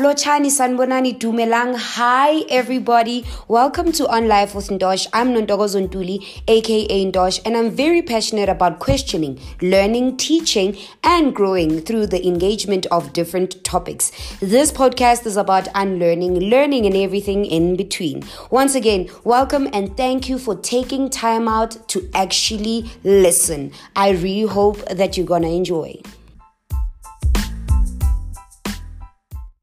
Lochani sanbonani dumelang. Hi everybody, welcome to On Life with Ndosh. I'm Nuntokozo Ntuli, aka Ndosh, and I'm very passionate about questioning, learning, teaching, and growing through the engagement of different topics. This podcast is about unlearning, learning, and everything in between. Once again, welcome and thank you for taking time out to actually listen. I really hope that you're gonna enjoy.